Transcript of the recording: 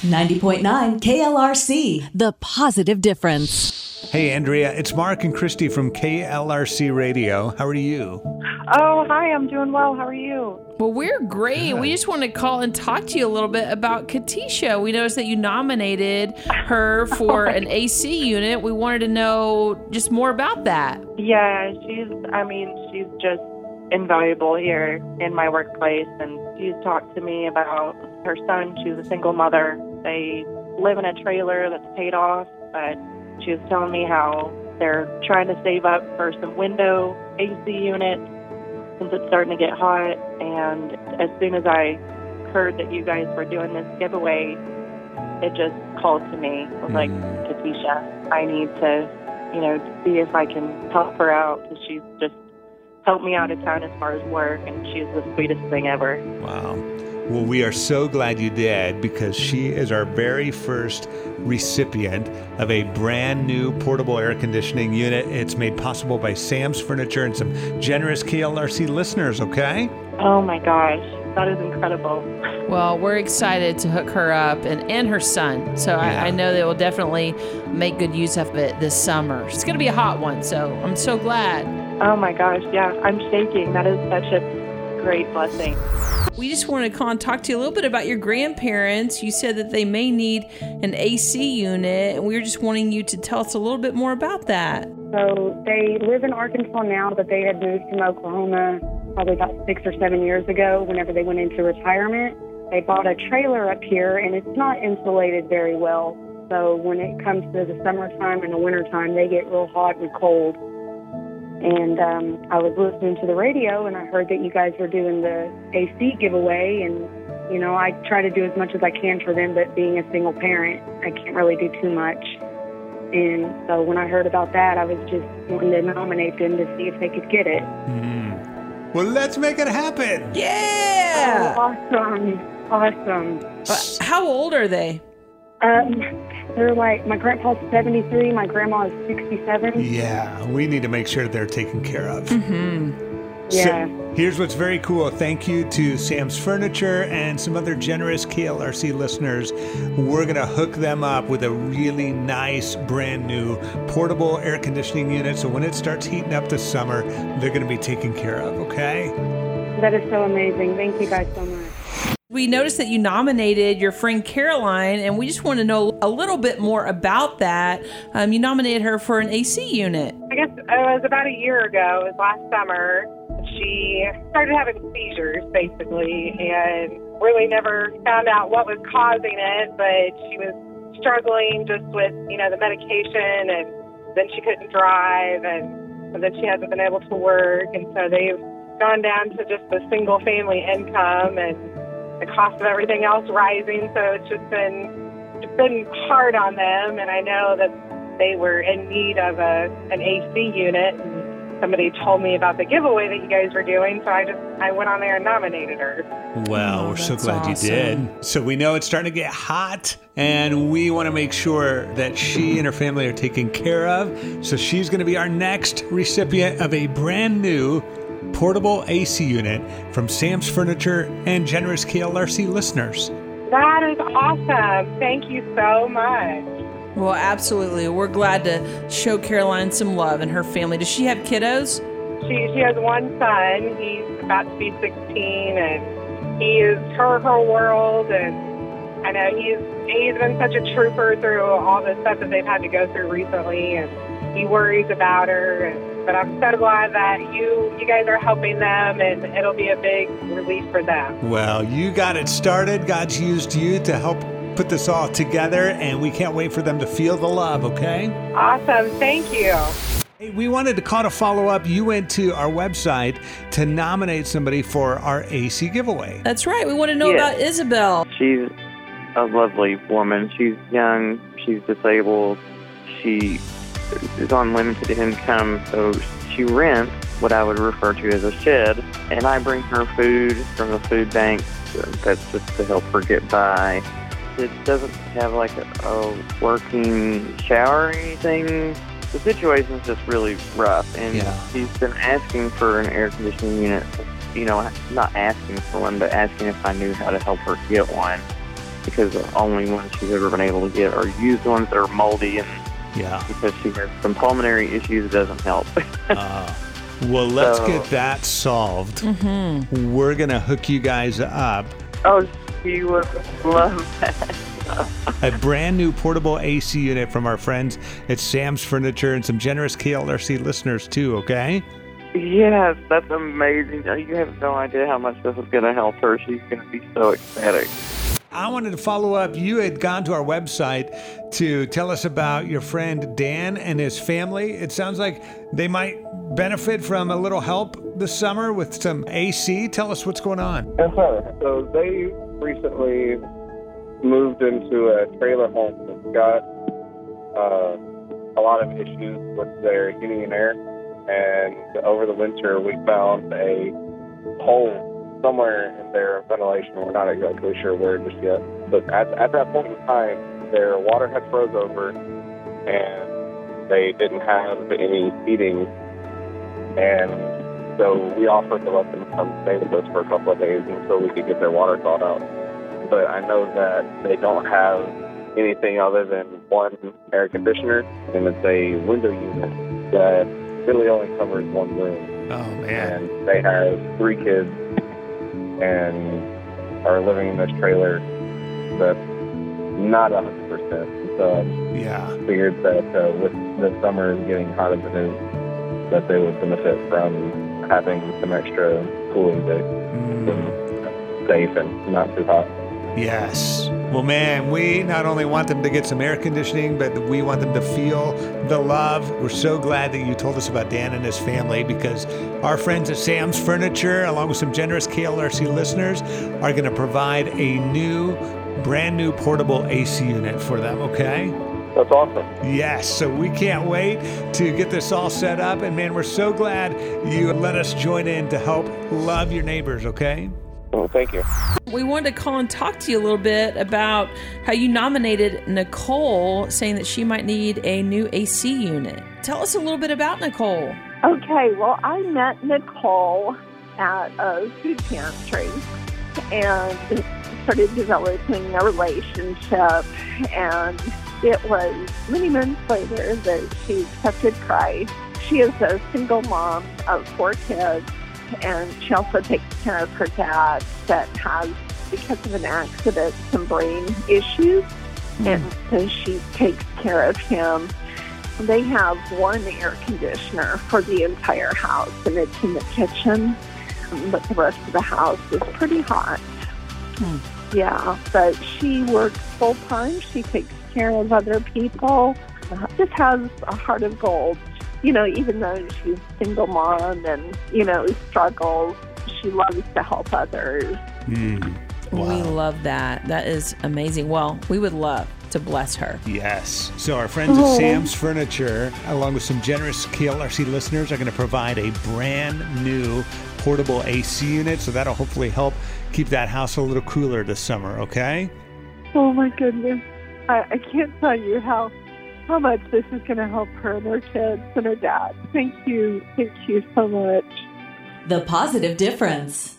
90.9 KLRC, the positive difference. Hey, Andrea, it's Mark and Christy from KLRC Radio. How are you? Oh, hi, I'm doing well. How are you? Well, we're great. Good. We just want to call and talk to you a little bit about Katisha. We noticed that you nominated her for an AC unit. We wanted to know just more about that. Yeah, she's just invaluable here in my workplace, and she's talked to me about her son. She's a single mother. They live in a trailer that's paid off, but she was telling me how they're trying to save up for some window AC units since it's starting to get hot. And as soon as I heard that you guys were doing this giveaway, it just called to me. I was like, Katisha, I need to, see if I can help her out, because she's just helped me out of town as far as work, and she's the sweetest thing ever. Wow. Well, we are so glad you did, because she is our very first recipient of a brand new portable air conditioning unit. It's made possible by Sam's Furniture and some generous KLRC listeners, okay? Oh my gosh, that is incredible. Well, we're excited to hook her up and her son. So yeah. I know they will definitely make good use of it this summer. It's going to be a hot one, so I'm so glad. Oh my gosh, yeah, I'm shaking. That is such a great blessing. We just want to talk to you a little bit about your grandparents. You said that they may need an AC unit, and we were just wanting you to tell us a little bit more about that. So they live in Arkansas now, but they had moved from Oklahoma probably about 6 or 7 years ago whenever they went into retirement. They bought a trailer up here, and it's not insulated very well. So when it comes to the summertime and the wintertime, they get real hot and cold. And I was listening to the radio, and I heard that you guys were doing the AC giveaway. And, I try to do as much as I can for them, but being a single parent, I can't really do too much. And so when I heard about that, I was just wanting to nominate them to see if they could get it. Mm-hmm. Well, let's make it happen. Yeah! Oh, awesome. How old are they? They're like, my grandpa's 73, my grandma is 67. Yeah, we need to make sure they're taken care of. Mm-hmm. Yeah. So here's what's very cool. Thank you to Sam's Furniture and some other generous KLRC listeners. We're going to hook them up with a really nice, brand new portable air conditioning unit. So when it starts heating up this summer, they're going to be taken care of, okay? That is so amazing. Thank you guys so much. We noticed that you nominated your friend Caroline, and we just want to know a little bit more about that. You nominated her for an AC unit. I guess it was about a year ago. It was last summer. She started having seizures, basically, and really never found out what was causing it, but she was struggling just with, the medication, and then she couldn't drive, and then she hasn't been able to work, and so they've gone down to just a single family income, and the cost of everything else rising, so it's just been hard on them. And I know that they were in need of an AC unit. And somebody told me about the giveaway that you guys were doing, so I went on there and nominated her. Well, we're so glad you did. So we know it's starting to get hot, and we want to make sure that she and her family are taken care of. So she's going to be our next recipient of a brand new portable AC unit from Sam's Furniture and generous KLRC listeners. That is awesome. Thank you so much. Well, absolutely. We're glad to show Caroline some love and her family. Does she have kiddos? She has one son. He's about to be 16, and he is her world. And I know he's been such a trooper through all the stuff that they've had to go through recently, and he worries about her. But I'm so glad that you guys are helping them, and it'll be a big relief for them. Well, you got it started. God's used you to help put this all together, and we can't wait for them to feel the love, okay? Awesome. Thank you. Hey, we wanted to call to follow up. You went to our website to nominate somebody for our AC giveaway. That's right. We want to know about Isabel. She's a lovely woman. She's young. She's disabled. She is on limited income, so she rents what I would refer to as a shed, and I bring her food from the food bank. That's just to help her get by. It doesn't have like a working shower or anything. The situation's just really rough, and she's been asking for an air conditioning unit. Not asking for one, but asking if I knew how to help her get one. because the only ones she's ever been able to get are used ones that are moldy, and because she has some pulmonary issues, it doesn't help. Well, let's get that solved. Mm-hmm. We're going to hook you guys up. Oh, she would love that. A brand new portable AC unit from our friends at Sam's Furniture and some generous KLRC listeners too, okay? Yes, that's amazing. You have no idea how much this is going to help her. She's going to be so ecstatic. I wanted to follow up. You had gone to our website to tell us about your friend Dan and his family. It sounds like they might benefit from a little help this summer with some AC. Tell us what's going on. Yes, sir. So they recently moved into a trailer home that's got a lot of issues with their heating and air. And over the winter, we found a hole somewhere in their ventilation. We're not exactly sure where just yet. But at that point in time, their water had froze over, and they didn't have any heating. And so we offered to let them come stay with us for a couple of days until we could get their water thawed out. But I know that they don't have anything other than one air conditioner, and it's a window unit that really only covers one room. Oh, man. And they have three kids and are living in this trailer that's not 100%. So I figured that with the summer getting hot as it is, that they would benefit from having some extra cooling to be safe and not too hot. Yes. Well, man, we not only want them to get some air conditioning, but we want them to feel the love. We're so glad that you told us about Dan and his family, because our friends at Sam's Furniture, along with some generous KLRC listeners, are going to provide a new, brand new portable AC unit for them, okay? That's awesome. Yes, so we can't wait to get this all set up. And, man, we're so glad you let us join in to help love your neighbors, okay? Well, thank you. We wanted to call and talk to you a little bit about how you nominated Nicole, saying that she might need a new AC unit. Tell us a little bit about Nicole. Okay, well, I met Nicole at a food pantry and started developing a relationship. And it was many months later that she accepted Christ. She is a single mom of four kids. And she also takes care of her dad that has, because of an accident, some brain issues. Mm-hmm. And so she takes care of him. They have one air conditioner for the entire house, and it's in the kitchen. But the rest of the house is pretty hot. Mm-hmm. Yeah, but she works full-time. She takes care of other people. Just has a heart of gold. You know, even though she's a single mom and, you know, struggles, she loves to help others. Mm. Wow. We love that. That is amazing. Well, we would love to bless her. Yes. So our friends at Sam's Furniture, along with some generous KLRC listeners, are going to provide a brand new portable AC unit. So that'll hopefully help keep that house a little cooler this summer, okay? Oh, my goodness. I can't tell you how much this is going to help her and her kids and her dad. Thank you. Thank you so much. The Positive Difference.